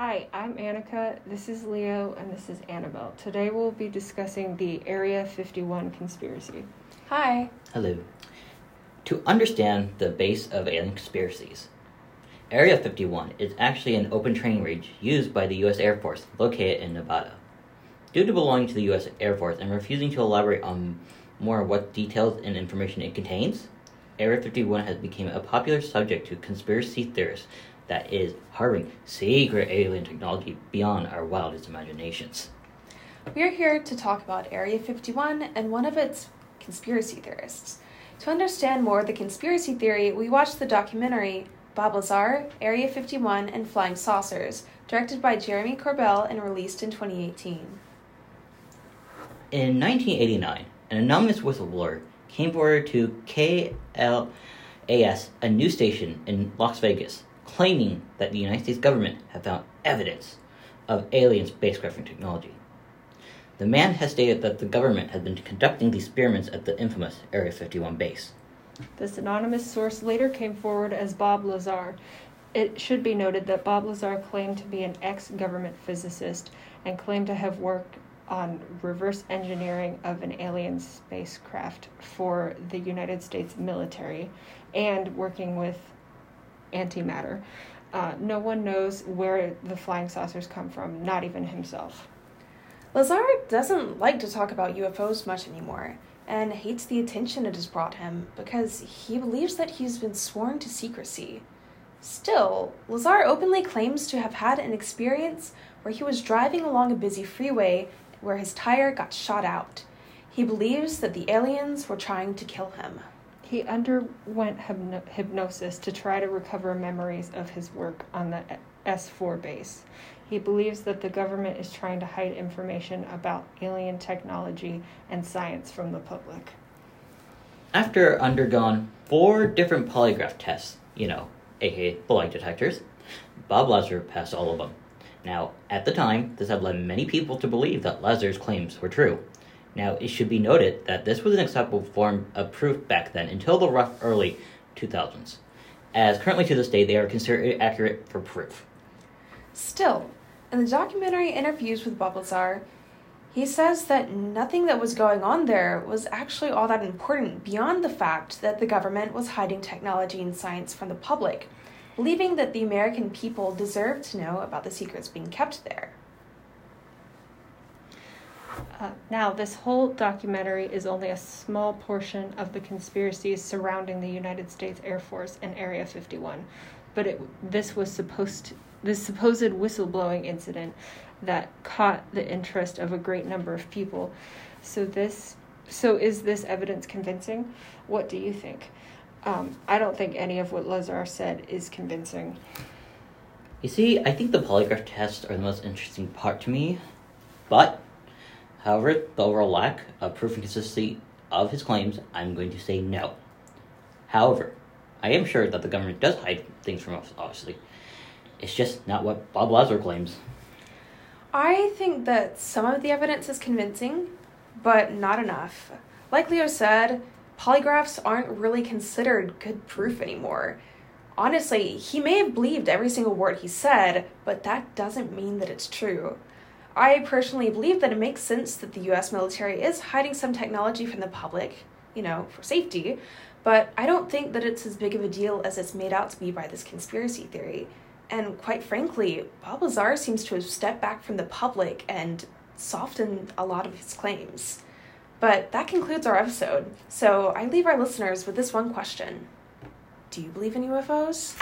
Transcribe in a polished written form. Hi, I'm Annika, this is Leo, and this is Annabelle. Today we'll be discussing the Area 51 conspiracy. Hi. Hello. To understand the base of alien conspiracies, Area 51 is actually an open training range used by the U.S. Air Force located in Nevada. Due to belonging to the U.S. Air Force and refusing to elaborate on more of what details and information it contains, Area 51 has become a popular subject to conspiracy theorists that is harboring secret alien technology beyond our wildest imaginations. We are here to talk about Area 51 and one of its conspiracy theorists. To understand more of the conspiracy theory, we watched the documentary Bob Lazar, Area 51, and Flying Saucers, directed by Jeremy Corbell and released in 2018. In 1989, an anonymous whistleblower came forward to KLAS, a news station in Las Vegas, claiming that the United States government had found evidence of alien spacecraft technology. The man has stated that the government had been conducting these experiments at the infamous Area 51 base. This anonymous source later came forward as Bob Lazar. It should be noted that Bob Lazar claimed to be an ex-government physicist and claimed to have worked on reverse engineering of an alien spacecraft for the United States military and working with antimatter. No one knows where the flying saucers come from, not even himself. Lazar doesn't like to talk about UFOs much anymore, and hates the attention it has brought him because he believes that he's been sworn to secrecy. Still, Lazar openly claims to have had an experience where he was driving along a busy freeway where his tire got shot out. He believes that the aliens were trying to kill him. He underwent hypnosis to try to recover memories of his work on the S-4 base. He believes that the government is trying to hide information about alien technology and science from the public. After undergone 4 different polygraph tests, aka lie detectors, Bob Lazar passed all of them. Now, at the time, this had led many people to believe that Lazar's claims were true. Now, it should be noted that this was an acceptable form of proof back then until the rough early 2000s, as currently to this day they are considered accurate for proof. Still, in the documentary interviews with Bob Lazar, he says that nothing that was going on there was actually all that important beyond the fact that the government was hiding technology and science from the public, believing that the American people deserved to know about the secrets being kept there. Now, this whole documentary is only a small portion of the conspiracies surrounding the United States Air Force and Area 51, but this supposed whistleblowing incident that caught the interest of a great number of people. So is this evidence convincing? What do you think? I don't think any of what Lazar said is convincing. You see, I think the polygraph tests are the most interesting part to me, but however, the overall lack of proof and consistency of his claims, I'm going to say no. However, I am sure that the government does hide things from us, obviously. It's just not what Bob Lazar claims. I think that some of the evidence is convincing, but not enough. Like Leo said, polygraphs aren't really considered good proof anymore. Honestly, he may have believed every single word he said, but that doesn't mean that it's true. I personally believe that it makes sense that the U.S. military is hiding some technology from the public, for safety, but I don't think that it's as big of a deal as it's made out to be by this conspiracy theory. And quite frankly, Bob Lazar seems to have stepped back from the public and softened a lot of his claims. But that concludes our episode, so I leave our listeners with this one question. Do you believe in UFOs?